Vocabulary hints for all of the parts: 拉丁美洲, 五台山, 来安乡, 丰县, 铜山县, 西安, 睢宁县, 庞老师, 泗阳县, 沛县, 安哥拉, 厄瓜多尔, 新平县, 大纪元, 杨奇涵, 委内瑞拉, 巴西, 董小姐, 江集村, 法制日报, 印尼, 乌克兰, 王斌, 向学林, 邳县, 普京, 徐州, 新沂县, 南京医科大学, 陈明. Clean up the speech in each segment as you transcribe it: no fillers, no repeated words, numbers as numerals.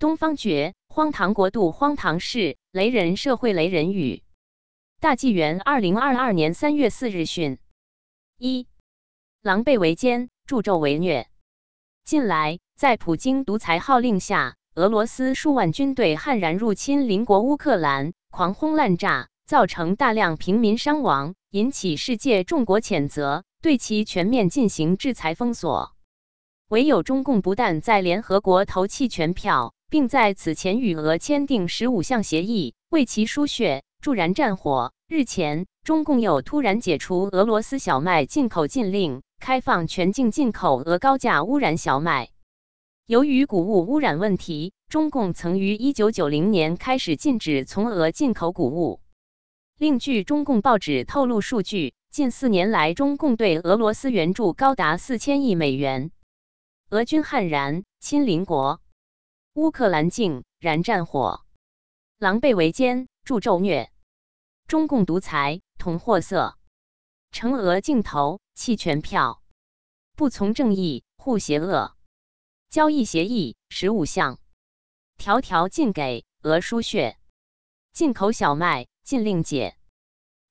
东方觉，荒唐国度，荒唐事，雷人社会，雷人语。大纪元2022年3月4日讯：1、狼狈为奸，助纣为虐。近来，在普京独裁号令下，俄罗斯数万军队悍然入侵邻国乌克兰，狂轰滥炸，造成大量平民伤亡，引起世界众国谴责，对其全面进行制裁封锁。唯有中共不但在联合国投弃权票，并在此前与俄签订15项协议，为其输血、助燃战火。日前，中共又突然解除俄罗斯小麦进口禁令，开放全境进口俄高价污染小麦。由于谷物污染问题，中共曾于1990年开始禁止从俄进口谷物。另据中共报纸透露数据，近4年来，中共对俄罗斯援助高达4000亿美元。俄军悍然亲邻国，乌克兰竟然战火，狼狈为奸，助纣虐，中共独裁同货色，惩俄竟投弃权票，不从正义护邪恶，交易协议15项，条条禁给俄输血，进口小麦禁令解，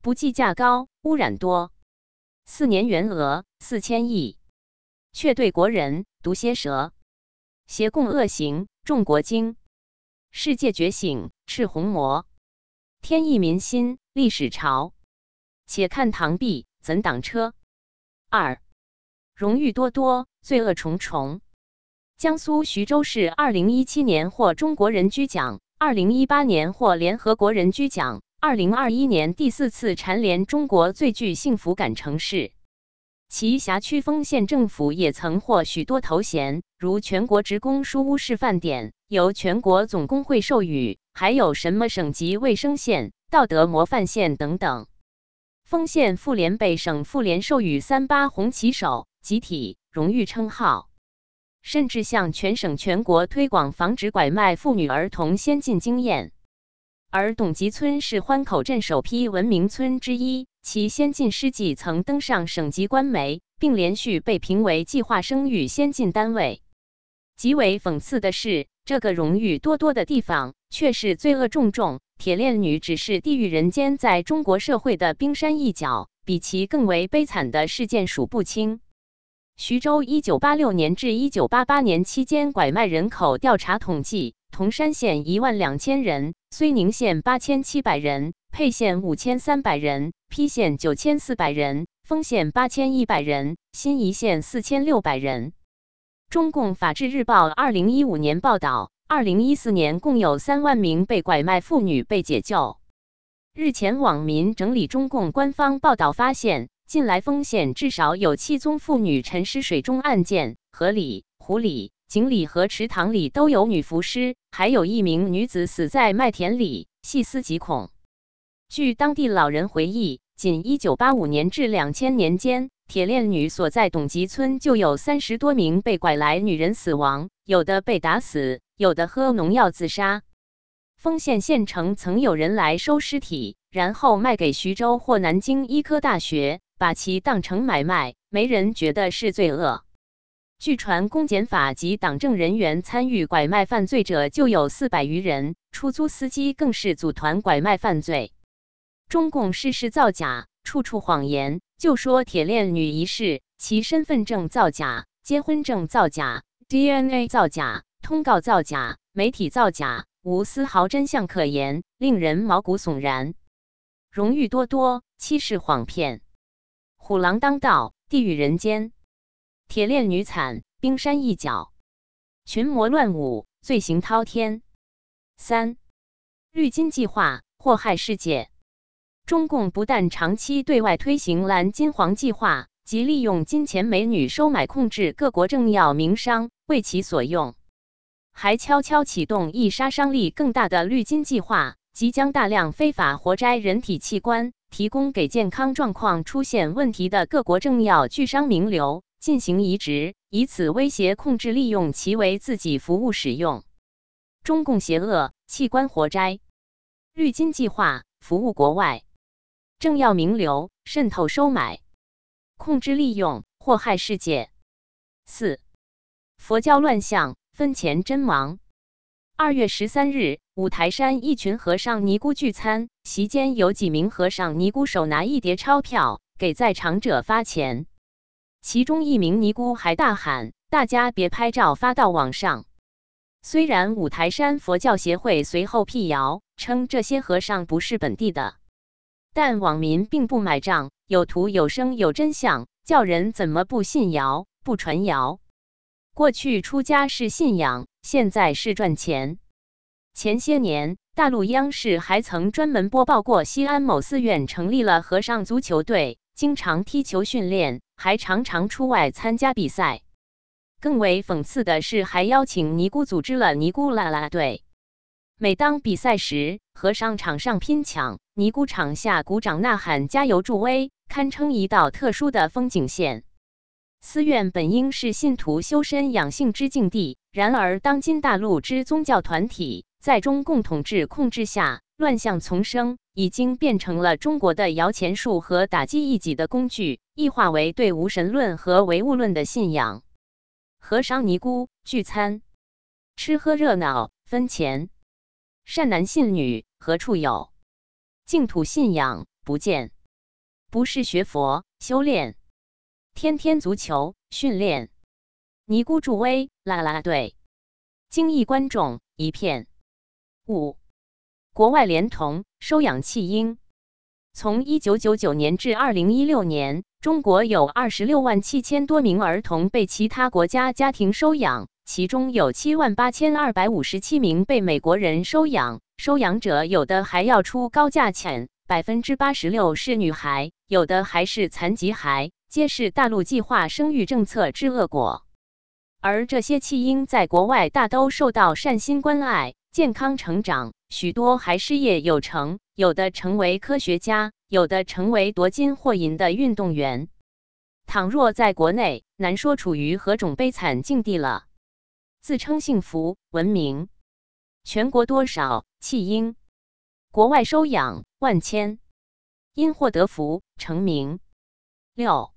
不计价高，污染多，4年援俄4000亿。却对国人毒蝎舌，邪共恶行，众国惊，世界觉醒，赤红魔，天意民心，历史潮，且看螳臂怎挡车。2、荣誉多多，罪恶重重。江苏徐州市2017年获中国人居奖，2018年获联合国人居奖，2021年第4次蝉联中国最具幸福感城市。其辖区丰县政府也曾获许多头衔，如全国职工书屋示范点由全国总工会授予，还有什么省级卫生县、道德模范县等等。丰县妇联被省妇联授予38红旗手集体荣誉称号，甚至向全省全国推广防止拐卖妇女儿童先进经验。而董集村是欢口镇首批文明村之一，其先进事迹曾登上省级官媒，并连续被评为计划生育先进单位。极为讽刺的是，这个荣誉多多的地方却是罪恶重重，铁链女只是地狱人间在中国社会的冰山一角，比其更为悲惨的事件数不清。徐州1986年至1988年期间拐卖人口调查统计，铜山县12000人，睢宁县8700人，沛县5300人，邳县9400人，丰县8100人，新沂县4600人。中共《法制日报》2015年报道，2014年共有3万名被拐卖妇女被解救。日前网民整理中共官方报道发现，近来丰县至少有7宗妇女沉尸水中案件，河里、湖里、井里和池塘里都有女浮尸，还有1名女子死在麦田里，细思极恐。据当地老人回忆，仅1985年至2000年间，铁链女所在董集村就有30多名被拐来女人死亡，有的被打死，有的喝农药自杀。丰县县城曾有人来收尸体，然后卖给徐州或南京医科大学，把其当成买卖，没人觉得是罪恶。据传，公检法及党政人员参与拐卖犯罪者就有400余人，出租司机更是组团拐卖犯罪。中共事事造假，处处谎言，就说铁链女一事，其身份证造假，结婚证造假， DNA 造假，通告造假，媒体造假，无丝毫真相可言，令人毛骨悚然。荣誉多多，欺世谎骗，虎狼当道，地狱人间，铁链女惨，冰山一角，群魔乱舞，罪行滔天。3、绿金计划祸害世界。中共不但长期对外推行蓝金黄计划，即利用金钱美女收买控制各国政要名商为其所用，还悄悄启动一杀伤力更大的绿金计划，即将大量非法活摘人体器官提供给健康状况出现问题的各国政要巨商名流进行移植，以此威胁控制利用其为自己服务使用。中共邪恶，器官活摘，绿金计划服务国外政要名流，渗透收买，控制利用，祸害世界。4、佛教乱象，分钱真盲。2月13日，五台山一群和尚尼姑聚餐，席间有几名和尚尼姑手拿一叠钞票，给在场者发钱。其中一名尼姑还大喊：“大家别拍照发到网上。”虽然五台山佛教协会随后辟谣，称这些和尚不是本地的，但网民并不买账，有图有声有真相，叫人怎么不信谣不传谣？过去出家是信仰，现在是赚钱。前些年，大陆央视还曾专门播报过西安某寺院成立了和尚足球队，经常踢球训练，还常常出外参加比赛。更为讽刺的是，还邀请尼姑组织了尼姑啦啦队。每当比赛时，和尚场上拼抢，尼姑场下鼓掌呐喊加油助威，堪称一道特殊的风景线。寺院本应是信徒修身养性之境地，然而当今大陆之宗教团体在中共统治控制下乱象丛生，已经变成了中国的摇钱树和打击异己的工具，异化为对无神论和唯物论的信仰。和尚尼姑聚餐，吃喝热闹，分钱，善男信女何处有？净土信仰不见，不是学佛修炼，天天足球训练，尼姑助威啦啦队，惊异观众一片。五，国外连同收养弃婴。从1999年至2016年，中国有26.7万多名儿童被其他国家家庭收养，其中有78,257名被美国人收养，收养者有的还要出高价钱，86%是女孩，有的还是残疾孩，皆是大陆计划生育政策之恶果。而这些弃婴在国外大都受到善心关爱，健康成长，许多还事业有成，有的成为科学家，有的成为夺金或银的运动员。倘若在国内，难说处于何种悲惨境地了。自称幸福文明，全国多少弃婴，国外收养万千，因祸得福成名。六，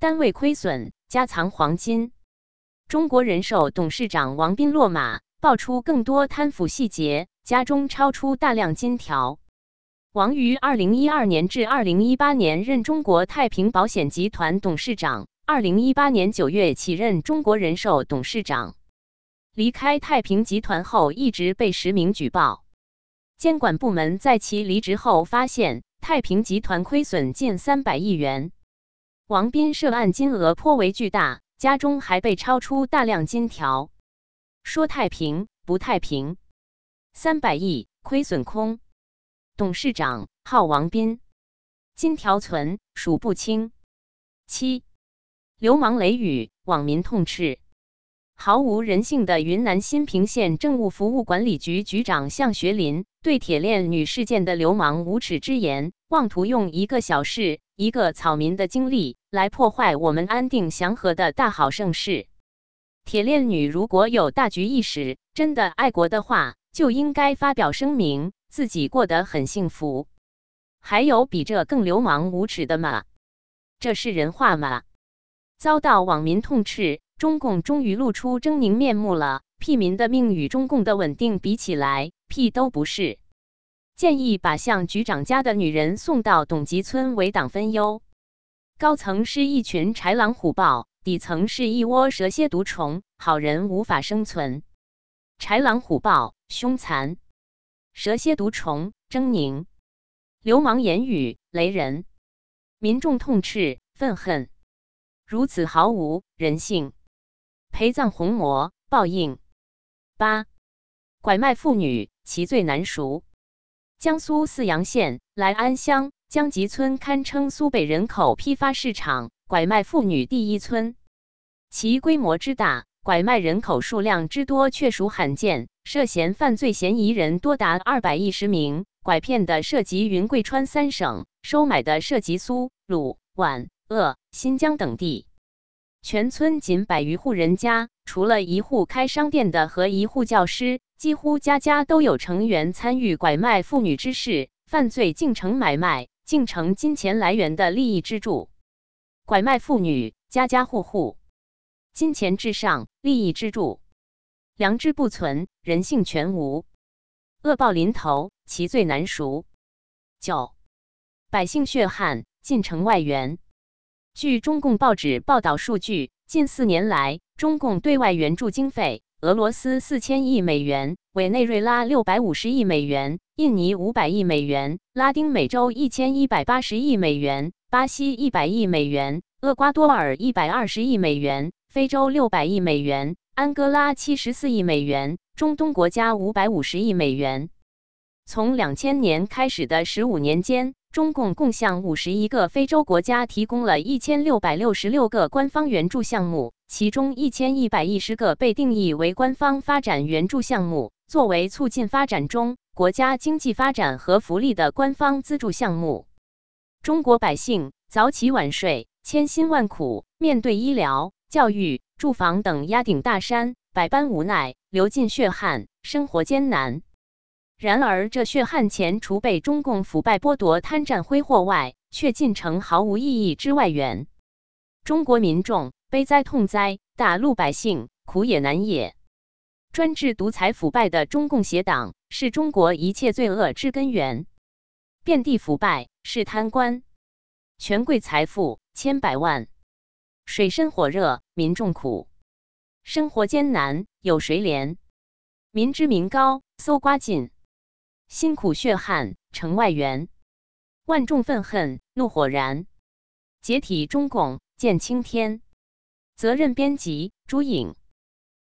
单位亏损家藏黄金。中国人寿董事长王斌落马，爆出更多贪腐细节，家中超出大量金条。王于2012年至2018年任中国太平保险集团董事长，2018年9月起任中国人寿董事长。离开太平集团后一直被10名举报。监管部门在其离职后发现，太平集团亏损近300亿元。王斌涉案金额颇为巨大，家中还被超出大量金条。说太平，不太平。300亿，亏损空。董事长号王斌，金条存数不清。7，流氓雷雨，网民痛斥。毫无人性的云南新平县政务服务管理局局长向学林对铁链女事件的流氓无耻之言，妄图用一个小事、一个草民的经历来破坏我们安定祥和的大好盛世。铁链女如果有大局意识，真的爱国的话，就应该发表声明，自己过得很幸福。还有比这更流氓无耻的吗？这是人话吗？遭到网民痛斥，中共终于露出狰狞面目了。屁民的命与中共的稳定比起来，屁都不是。建议把向局长家的女人送到董集村为党分忧。高层是一群豺狼虎豹，底层是一窝蛇蝎毒虫，好人无法生存。豺狼虎豹凶残，蛇蝎毒虫狰狞，流氓言语雷人，民众痛斥愤恨，如此毫无人性，陪葬红魔报应。8，拐卖妇女，其罪难赎。江苏泗阳县来安乡江集村堪称苏北人口批发市场拐卖妇女第一村，其规模之大，拐卖人口数量之多确属罕见，涉嫌犯罪嫌疑人多达210名，拐骗的涉及云贵川3省，收买的涉及苏、鲁、皖、鄂、新疆等地。全村仅100余户人家，除了1户开商店的和1户教师，几乎家家都有成员参与拐卖妇女之事，犯罪竟成买卖，竟成金钱来源的利益支柱。拐卖妇女，家家户户，金钱至上，利益支柱。良知不存，人性全无。恶报临头，其罪难赎。9. 百姓血汗，进城外援。据中共报纸报道数据，近4年来，中共对外援助经费：俄罗斯4000亿美元，委内瑞拉650亿美元，印尼500亿美元，拉丁美洲1180亿美元，巴西100亿美元，厄瓜多尔120亿美元，非洲600亿美元，安哥拉74亿美元，中东国家550亿美元。从2000年开始的15年间，中共共向51个非洲国家提供了1666个官方援助项目，其中1110个被定义为官方发展援助项目，作为促进发展中国家经济发展和福利的官方资助项目。中国百姓早起晚睡，千辛万苦，面对医疗、教育、住房等压顶大山，百般无奈，流尽血汗，生活艰难。然而这血汗钱除被中共腐败剥夺贪占挥霍外，却进城毫无意义之外援。中国民众悲哉痛哉，大陆百姓苦也难也。专制独裁腐败的中共邪党是中国一切罪恶之根源。遍地腐败是贪官，权贵财富千百万，水深火热，民众苦，生活艰难，有谁怜？民脂民膏，搜刮尽。辛苦血汗，城外援，万众愤恨，怒火燃，解体中共，见青天。责任编辑：朱颖。